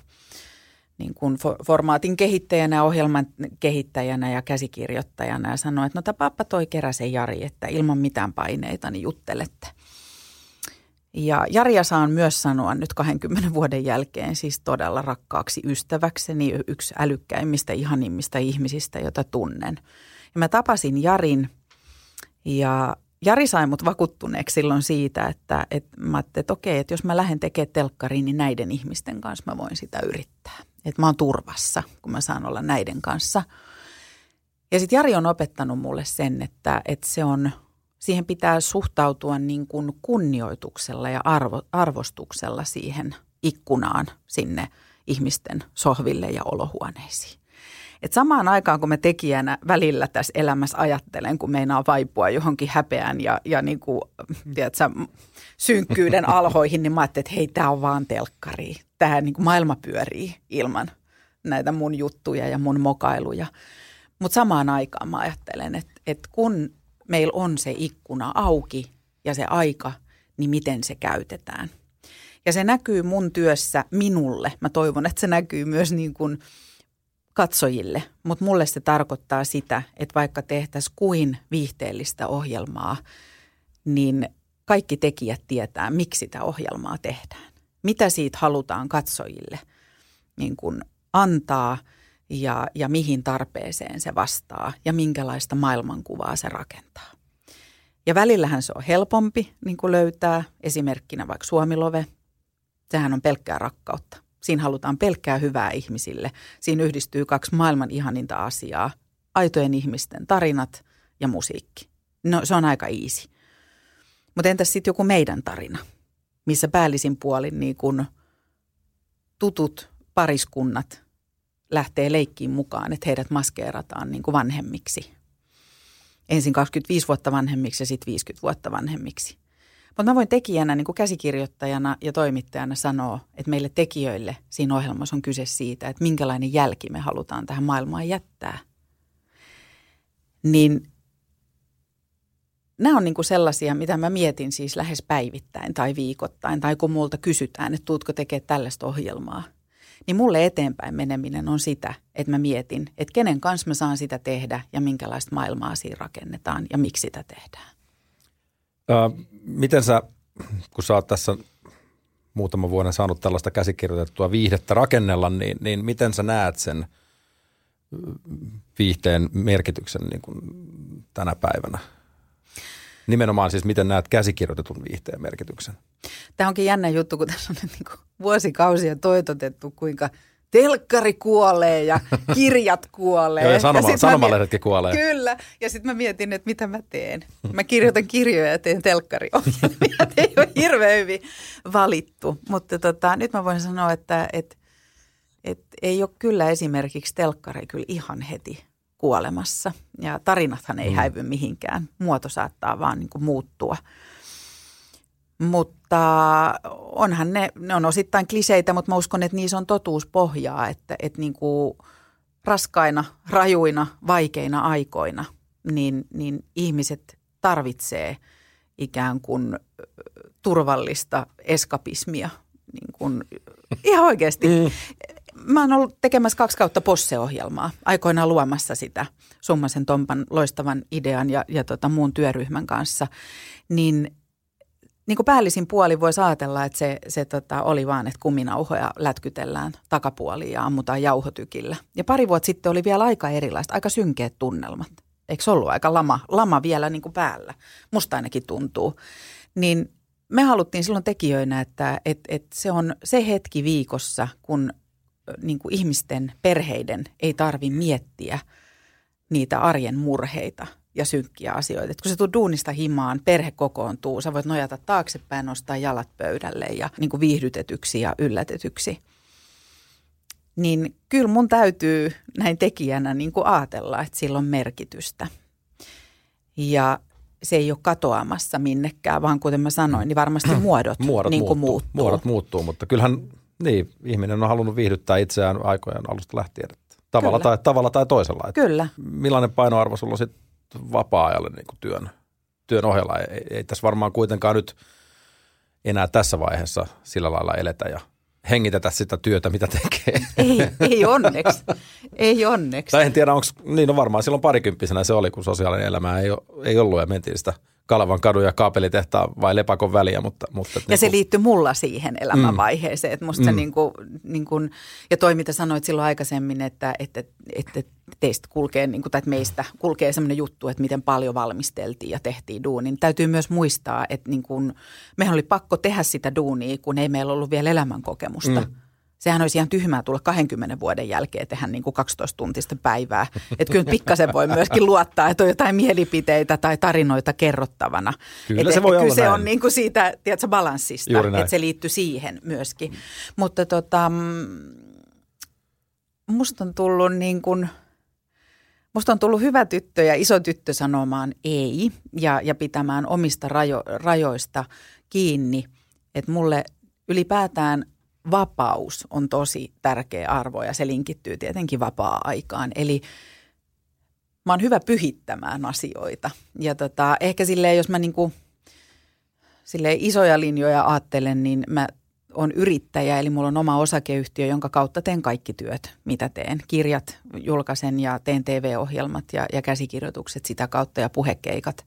Niin kuin formaatin kehittäjänä, ohjelman kehittäjänä ja käsikirjoittajana ja sanoi, että no tapaappa toi Keräsen Jari, että ilman mitään paineita niin juttelette. Ja Jaria saan myös sanoa nyt 20 vuoden jälkeen siis todella rakkaaksi ystäväkseni, yksi älykkäimmistä, ihanimmista ihmisistä, jota tunnen. Ja mä tapasin Jarin ja Jari sai mut vakuuttuneeksi silloin siitä, että mä ajattelin, että okei, että jos mä lähden tekemään telkkariin, niin näiden ihmisten kanssa mä voin sitä yrittää. Että mä oon turvassa, kun mä saan olla näiden kanssa. Ja sitten Jari on opettanut mulle sen, että se on... Siihen pitää suhtautua niin kuin kunnioituksella ja arvostuksella siihen ikkunaan sinne ihmisten sohville ja olohuoneisiin. Et samaan aikaan, kun mä tekijänä välillä tässä elämässä ajattelen, kun meinaa vaipua johonkin häpeään ja niin kuin, tiedätkö, synkkyyden alhoihin, niin mä ajattelin, että hei, tää on vaan telkkari. Tää niin kuin maailma pyörii ilman näitä mun juttuja ja mun mokailuja. Mutta samaan aikaan mä ajattelen, että kun... Meillä on se ikkuna auki ja se aika, niin miten se käytetään. Ja se näkyy mun työssä minulle. Mä toivon, että se näkyy myös niin kuin katsojille, mutta mulle se tarkoittaa sitä, että vaikka tehtäisiin kuin viihteellistä ohjelmaa, niin kaikki tekijät tietää, miksi sitä ohjelmaa tehdään. Mitä siitä halutaan katsojille niin kuin antaa. Ja mihin tarpeeseen se vastaa ja minkälaista maailmankuvaa se rakentaa. Ja välillähän se on helpompi niin kuin löytää, esimerkkinä vaikka Suomilove. Sehän on pelkkää rakkautta. Siinä halutaan pelkkää hyvää ihmisille. Siinä yhdistyy kaksi maailman ihaninta asiaa, aitojen ihmisten tarinat ja musiikki. No se on aika easy. Mutta entäs sitten joku meidän tarina, missä päällisin puolin niin kuin tutut pariskunnat lähtee leikkiin mukaan, että heidät maskeerataan niin kuin vanhemmiksi. Ensin 25 vuotta vanhemmiksi ja sitten 50 vuotta vanhemmiksi. Mutta mä voin tekijänä, niin kuin käsikirjoittajana ja toimittajana sanoa, että meille tekijöille siinä ohjelmassa on kyse siitä, että minkälainen jälki me halutaan tähän maailmaan jättää. Niin nämä on niin kuin sellaisia, mitä mä mietin siis lähes päivittäin tai viikoittain, tai kun multa kysytään, että tuutko tekemään tällaista ohjelmaa. Niin mulle eteenpäin meneminen on sitä, että mä mietin, että kenen kanssa mä saan sitä tehdä ja minkälaista maailmaa siinä rakennetaan ja miksi sitä tehdään. Miten sä, kun sä oot tässä muutaman vuoden saanut tällaista käsikirjoitettua viihdettä rakennella, niin miten sä näet sen viihteen merkityksen niin kuin tänä päivänä? Nimenomaan siis, miten näet käsikirjoitetun viihteen merkityksen? Tämä onkin jännä juttu, kun tässä on nyt niin kuin vuosikausia toitotettu, kuinka telkkari kuolee ja kirjat kuolee. Joo, ja sanomalehdet kuolee. Kyllä, ja sitten mä mietin, että mitä mä teen. Mä kirjoitan kirjoja ja teen telkkariohjelmia. Ei ole hirveän hyvin valittu, mutta nyt mä voin sanoa, että ei ole kyllä esimerkiksi telkkari kyllä ihan heti kuolemassa. Ja tarinathan ei häivy mihinkään. Muoto saattaa vaan niin kuin muuttua. Mutta onhan ne on osittain kliseitä, mutta mä uskon, että niissä on totuuspohjaa, että niin kuin raskaina, rajuina, vaikeina aikoina, niin ihmiset tarvitsee ikään kuin turvallista eskapismia. Niin kuin, ihan oikeasti. Mä oon ollut tekemässä 2 kautta Posse-ohjelmaa, aikoinaan luomassa sitä Summasen Tompan loistavan idean ja muun työryhmän kanssa, niin kuin päällisin puoli voisi ajatella, että se oli vaan, että kuminauhoja lätkytellään takapuoliin ja ammutaan jauhotykillä. Ja pari vuotta sitten oli vielä aika erilaista, aika synkeät tunnelmat. Eikö se ollut aika lama vielä niin kuin päällä? Musta ainakin tuntuu. Niin me haluttiin silloin tekijöinä, että se on se hetki viikossa, kun niin kuin ihmisten, perheiden ei tarvitse miettiä niitä arjen murheita ja synkkiä asioita. Et kun sä tulet duunista himaan, perhe kokoontuu, sä voit nojata taaksepäin, nostaa jalat pöydälle ja niin kuin viihdytetyksi ja yllätetyksi. Niin kyllä mun täytyy näin tekijänä niin kuin ajatella, että sillä on merkitystä. Ja se ei ole katoamassa minnekään, vaan kuten mä sanoin, niin varmasti muodot niin kuin muuttuu. Muodot muuttuu, mutta kyllähän niin, ihminen on halunnut viihdyttää itseään aikojen alusta lähtien. Tavalla tai toisella. Että kyllä. Millainen painoarvo sulla sitten vapaa-ajalle niin kuin työn ohella? Ei tässä varmaan kuitenkaan nyt enää tässä vaiheessa sillä lailla eletä ja hengitetä sitä työtä, mitä tekee. Ei onneksi. Tai en tiedä, onko, niin on varmaan silloin parikymppisenä se oli, kun sosiaalinen elämä ei ollut ja mentiin sitä Kalevan kadun ja kaapelitehtaan vai Lepakon väliä. Mutta ja se liittyi mulla siihen elämänvaiheeseen. Että musta se niin kuin, ja toi mitä sanoit silloin aikaisemmin, että teistä kulkee, niin kuin, tai meistä kulkee semmoinen juttu, että miten paljon valmisteltiin ja tehtiin duunin. Täytyy myös muistaa, että niin kuin, mehän oli pakko tehdä sitä duunia, kun ei meillä ollut vielä elämänkokemusta. Sehän olisi ihan tyhmää tulla 20 vuoden jälkeen tehdä niin kuin 12-tuntista päivää. Että kyllä pikkasen voi myöskin luottaa, että on jotain mielipiteitä tai tarinoita kerrottavana. Kyllä se voi olla näin. On niin kuin siitä, tiedätkö, balanssista, että se liittyy siihen myöskin. Mutta musta on tullut niin kuin... Musta on tullut hyvä tyttö ja iso tyttö sanomaan ei ja pitämään omista rajoista kiinni. Että mulle ylipäätään vapaus on tosi tärkeä arvo ja se linkittyy tietenkin vapaa-aikaan. Eli mä oon hyvä pyhittämään asioita. Ja ehkä silleen, jos mä niinku, silleen isoja linjoja ajattelen, niin mä on yrittäjä, eli mulla on oma osakeyhtiö, jonka kautta teen kaikki työt, mitä teen. Kirjat julkaisen ja teen TV-ohjelmat ja käsikirjoitukset sitä kautta ja puhekeikat.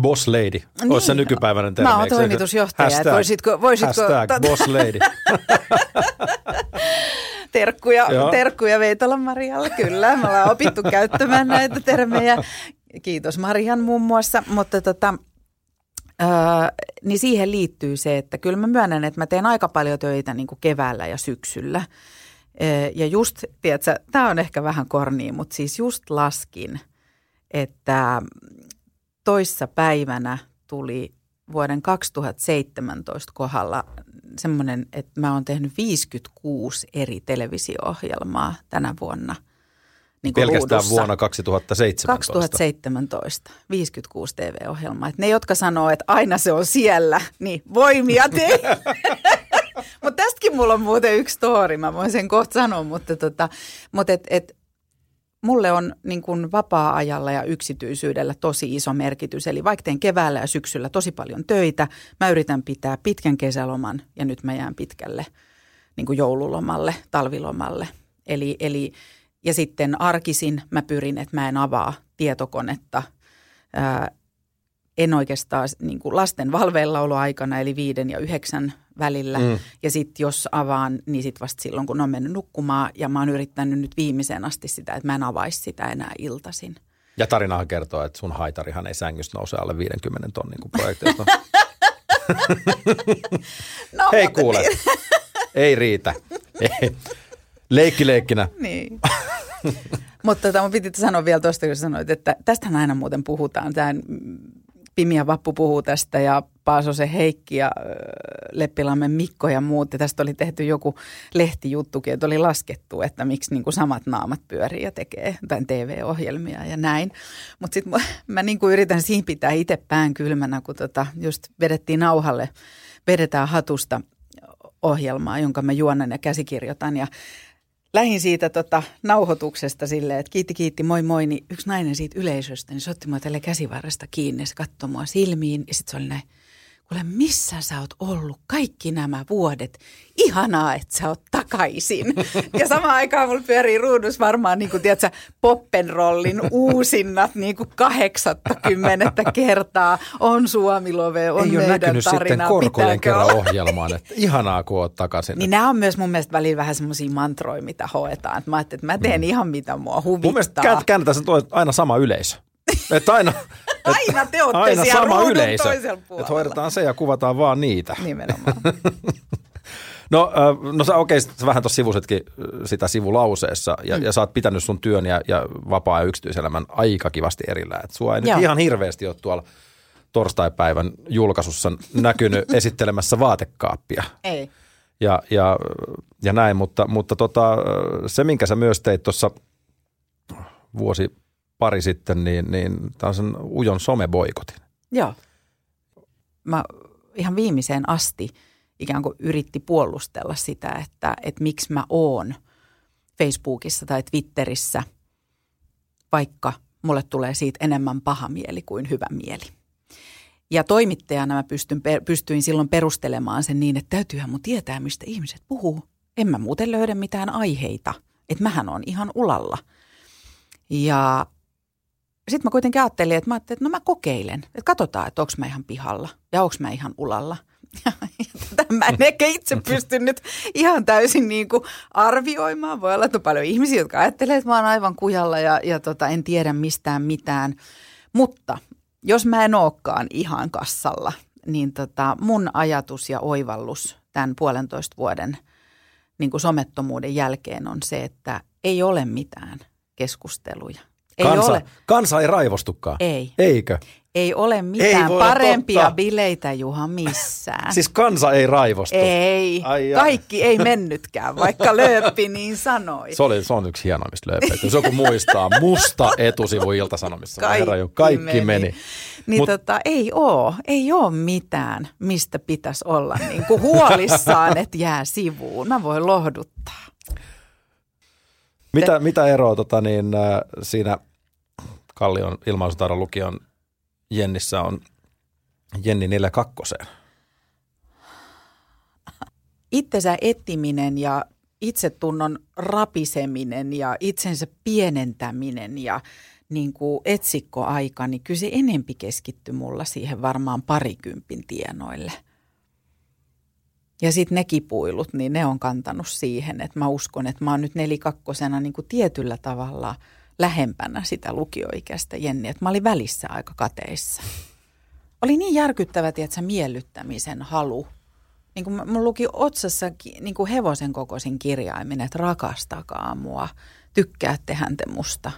Boss lady. Niin. Ois sä nykypäivänä termeeksi. Mä oon toimitusjohtaja. Hashtag, voisitko boss lady. terkkuja Veitolan Marialle, kyllä. Me ollaan opittu käyttämään näitä termejä. Kiitos Marian muun muassa, mutta niin siihen liittyy se, että kyllä mä myönnän, että mä teen aika paljon töitä niin kuin keväällä ja syksyllä. Ja just, tiedätkö, tämä on ehkä vähän kornia, mutta siis just laskin, että toissapäivänä tuli vuoden 2017 kohdalla semmoinen, että mä oon tehnyt 56 eri televisio-ohjelmaa tänä vuonna. niin kuin pelkästään ruudussa. Vuonna 2017. 56 TV-ohjelmaa. Et ne, jotka sanoo, että aina se on siellä, niin voimia teille. Mutta tästäkin mulla on muuten yksi story, mä voin sen kohta sanoa, mutta mulle on niin kuin vapaa-ajalla ja yksityisyydellä tosi iso merkitys. Eli vaikka teen keväällä ja syksyllä tosi paljon töitä, mä yritän pitää pitkän kesäloman ja nyt mä jään pitkälle niin kuin joululomalle, talvilomalle. Ja sitten arkisin mä pyrin, että mä en avaa tietokonetta. En oikeastaan niin kuin lasten valveillaoloaikana, eli 5 ja 9 välillä. Ja sitten jos avaan, niin sitten vasta silloin, kun on mennyt nukkumaan. Ja mä oon yrittänyt nyt viimeiseen asti sitä, että mä en avaisi sitä enää iltaisin. Ja tarinahan kertoo, että sun haitarihan ei sängystä nouse alle 50 tonnin kuin projekteista. No, hei kuule, niin. Ei riitä. Leikkinä. Niin. Mutta mun piti sanoa vielä tuosta, kun sanoit, että tästähän aina muuten puhutaan. Tämän Pimi ja Vappu puhuu tästä ja Paasosen Heikki ja Leppilammen Mikko ja muut. Ja tästä oli tehty joku lehtijuttukin, että oli laskettu, että miksi niin kuin samat naamat pyörii ja tekee tämän TV-ohjelmia ja näin. Mutta sitten mä niin kuin yritän siinä pitää itse pään kylmänä, kun just vedettiin nauhalle, vedetään hatusta ohjelmaa, jonka mä juonan ja käsikirjoitan ja lähin siitä nauhoituksesta silleen, että kiitti, moi, niin yksi nainen siitä yleisöstä, niin se otti mua tälle käsivarresta kiinni ja se katsoi mua silmiin. Ja sitten se oli näin, kuule missä sä oot ollut kaikki nämä vuodet? Ihanaa, että sä oot takaisin. Ja samaan aikaan mulla pyörii ruudussa varmaan, niin kuin tiedätkö, Poppenrollin uusinnat niin kuin 80 kertaa. On Suomilove, on meidän tarinaa. Ei ole näkynyt sitten Korkojen kerran ohjelmaan, että ihanaa kun oot takaisin. Niin nämä on myös mun mielestä välillä vähän semmoisia mantroja, mitä hoetaan. Mä ajattelin, että mä teen ihan mitä mua huvittaa. Mun mielestä käännetään aina sama yleisö. Että aina te ootte aina siellä sama ruudun yleisö. Toisella puolella. Että hoidetaan se ja kuvataan vaan niitä. Nimenomaan. No sä okei, sä vähän tuossa sivusitkin sitä sivulauseessa ja sä oot pitänyt sun työn ja vapaa- ja yksityiselämän aika kivasti erillään. Et sua ei nyt ihan hirveästi ole tuolla torstaipäivän julkaisussa näkynyt esittelemässä vaatekaappia. Ei. Ja näin, mutta se minkä sä myös teit tuossa vuosi pari sitten, niin tää on sen ujon someboikotin. Joo. Mä ihan viimeiseen asti ikään kuin yritti puolustella sitä, että miksi mä oon Facebookissa tai Twitterissä, vaikka mulle tulee siitä enemmän paha mieli kuin hyvä mieli. Ja toimittajana mä pystyin silloin perustelemaan sen niin, että täytyyhän mun tietää, mistä ihmiset puhuu. En mä muuten löydä mitään aiheita, että mähän on ihan ulalla. Ja sitten mä kuitenkin ajattelin, että no mä kokeilen, että katsotaan, että onko mä ihan pihalla ja onko mä ihan ulalla. Ja mä en ehkä itse pysty nyt ihan täysin niin kuin arvioimaan. Voi olla, että on paljon ihmisiä, jotka ajattelee, että mä oon aivan kujalla ja en tiedä mistään mitään. Mutta jos mä en olekaan ihan kassalla, niin mun ajatus ja oivallus tämän 1,5 vuoden niin kuin somettomuuden jälkeen on se, että ei ole mitään keskusteluja. Kansa ei raivostukaan. Ei. Eikö? Ei ole mitään parempia bileitä, Juha, missään. Siis kansa ei raivostu. Ei. Kaikki ei mennytkään, vaikka Lööppi niin sanoi. Se on yksi hienoimmista Lööppeitä. Jos joku muistaa, musta etusivu Ilta-Sanomissa. Kaikki meni. Niin ei oo mitään, mistä pitäisi olla niin kuin huolissaan, että jää sivuun. Mä voin lohduttaa. Mitä eroa siinä Kallion ilmaisutaidon lukion Jennissä on Jenni 42? Itsensä etsiminen ja itsetunnon rapiseminen ja itsensä pienentäminen ja niin kuin etsikkoaika, niin kyllä se enempi keskittyi mulla siihen varmaan 20 tienoille. Ja sitten ne kipuilut, niin ne on kantanut siihen, että mä uskon, että mä oon nyt 42-vuotiaana niin kuin tietyllä tavalla lähempänä sitä lukioikäistä Jenniä, että mä olin välissä aika kateissa. Oli niin järkyttävä, tiedätkö, miellyttämisen halu. Niin kuin mun luki otsassa niin kuin hevosen kokoisin kirjaimin, että rakastakaa mua, tykkäätte häntä musta.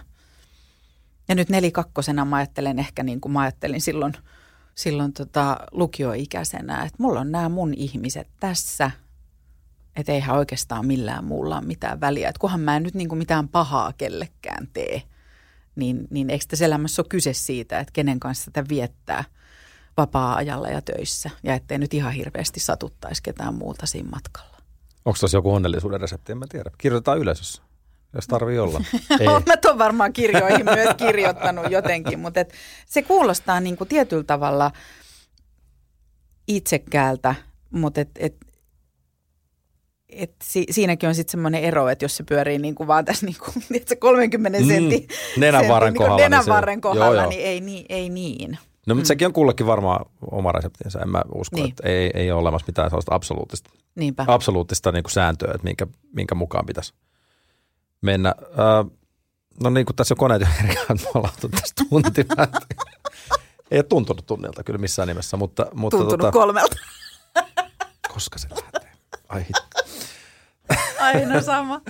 Ja nyt 42-vuotiaana mä ajattelen ehkä niin kuin mä ajattelin silloin lukioikäisenä, että mulla on nämä mun ihmiset tässä, Että eihän oikeastaan millään muulla mitään väliä. Että kunhan mä en nyt niin kuin mitään pahaa kellekään tee, niin eikö tässä elämässä ole kyse siitä, että kenen kanssa tätä viettää vapaa-ajalla ja töissä. Ja ettei nyt ihan hirveästi satuttaisi ketään muuta siinä matkalla. Onko tässä joku onnellisuuden resepti? En mä tiedä. Kirjoitetaan ylös, jos tarvii olla. Mä tuon varmaan kirjoihin myös kirjoittanut jotenkin, mutta se kuulostaa niin kuin tietyllä tavalla itsekkäältä, mutta siinäkin on sitten semmoinen ero, että jos se pyörii niin kuin vaan tässä niin kuin, että se 30 sentin nenänvarren kohdalla, niin ei niin. No mutta sekin on kullekin varmaan oma reseptinsä. En mä usko, että ei ole olemassa mitään sellaista absoluuttista niin kuin sääntöä, että minkä mukaan pitäisi mennä. No niin kuin tässä on koneet jo herkään, me ollaan tästä tuntia. Ei ole tuntunut tunnilta kyllä missään nimessä, mutta tuntunut kolmelta. Koska se lähtee? Aina sama.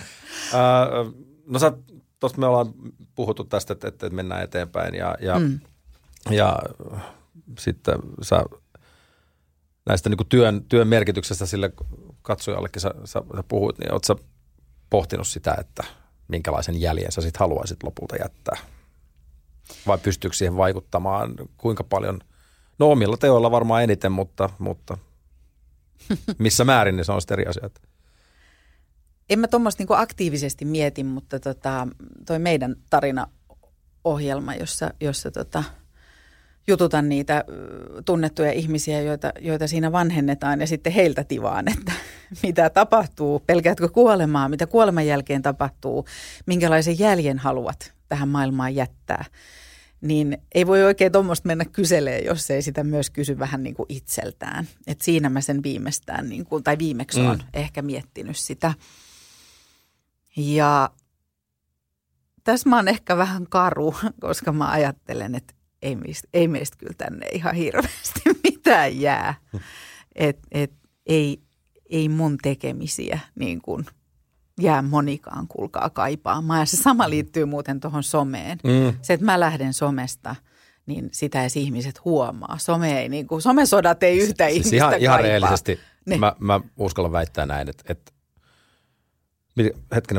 No sä, tosta me ollaan puhuttu tästä, että mennään eteenpäin ja sitten sä näistä niin kuin työn merkityksestä sille katsojallekin sä puhuit, niin oot sä pohtinut sitä, että minkälaisen jäljen sä sit haluaisit lopulta jättää? Vai pystyykö siihen vaikuttamaan kuinka paljon? No omilla teoilla varmaan eniten, mutta missä määrin, niin se on sitten eri asiat. En mä tuommoista niinku aktiivisesti mieti, mutta toi meidän tarinaohjelma, jossa jututan niitä tunnettuja ihmisiä, joita siinä vanhennetaan ja sitten heiltä tivaan, että mitä tapahtuu, pelkäätkö kuolemaa, mitä kuoleman jälkeen tapahtuu, minkälaisen jäljen haluat tähän maailmaan jättää. Niin ei voi oikein tuommoista mennä kyselemään, jos ei sitä myös kysy vähän niin kuin itseltään. Et siinä mä sen viimeistään, niin kuin, tai viimeksi olen ehkä miettinyt sitä. Ja tässä mä oon ehkä vähän karu, koska mä ajattelen, että ei meistä kyllä tänne ihan hirveästi mitään jää. Et ei mun tekemisiä niin kuin jää monikaan, kuulkaa, kaipaamaan. Ja se sama liittyy muuten tuohon someen. Se, että mä lähden somesta, niin sitä edes ihmiset huomaa. Somesodat ei yhtä ihmistä kaipaa. Ihan reellisesti. Mä uskallan väittää näin, että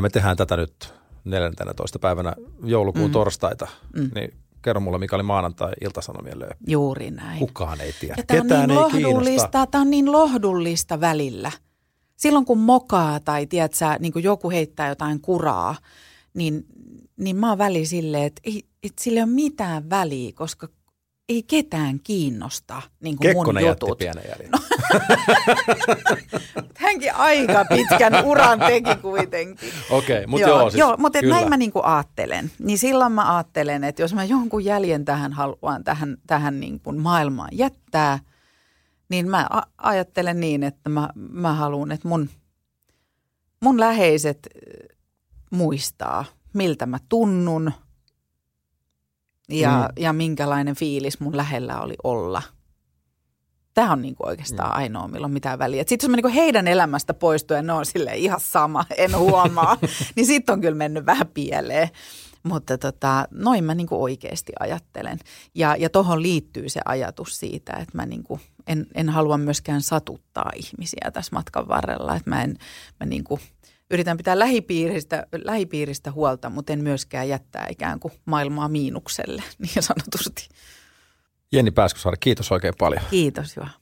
me tehdään tätä nyt 14. päivänä joulukuun torstaita. Niin kerro mulle, mikä oli maanantai Ilta-Sanomien lööppi. Juuri näin. Kukaan ei tiedä. Ketään ei kiinnosta. Tämä on niin lohdullista välillä. Silloin kun mokaa tai tiedät sä, niin kun joku heittää jotain kuraa, niin mä oon väli silleen, että sillä ei ole mitään väliä, koska ei ketään kiinnosta niin kuin mun jutut. Kekkonen jätti pienen jäljen. No. Hänkin aika pitkän uran teki kuitenkin. Okei, mutta siis joo, mutta näin mä niin kuin aattelen. Niin silloin mä aattelen, että jos mä jonkun jäljen tähän haluan, tähän niin kuin maailmaan jättää, niin mä ajattelen niin, että mä haluan, että mun läheiset muistaa, miltä mä tunnun ja minkälainen fiilis mun lähellä oli olla. Tämä on niinku oikeastaan ainoa, milloin mitään väliä. Sitten jos mä niinku heidän elämästä poistun ja ne on silleen ihan sama, en huomaa, niin sitten on kyllä mennyt vähän pieleen. Mutta noin mä niinku oikeasti ajattelen. Ja tohon liittyy se ajatus siitä, että mä niinku en halua myöskään satuttaa ihmisiä tässä matkan varrella. Että mä niinku yritän pitää lähipiiristä huolta, mutta en myöskään jättää ikään kuin maailmaa miinukselle, niin sanotusti. Jenni Pääskysaari, kiitos oikein paljon. Kiitos, Juha.